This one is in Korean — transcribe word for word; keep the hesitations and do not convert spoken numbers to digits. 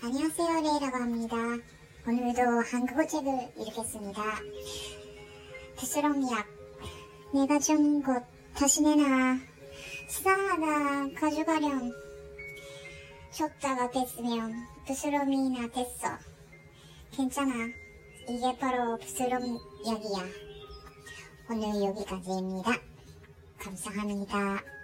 안녕하세요, 레이라고 합니다. 오늘도 한국어책을 읽겠습니다. 부스럼약 내가 준 곳 다시 내놔. 수상하다 가져가렴. 좁다가 됐으면 부스럼이나 됐어. 괜찮아. 이게 바로 부스럼약이야. 오늘 여기까지입니다. 감사합니다.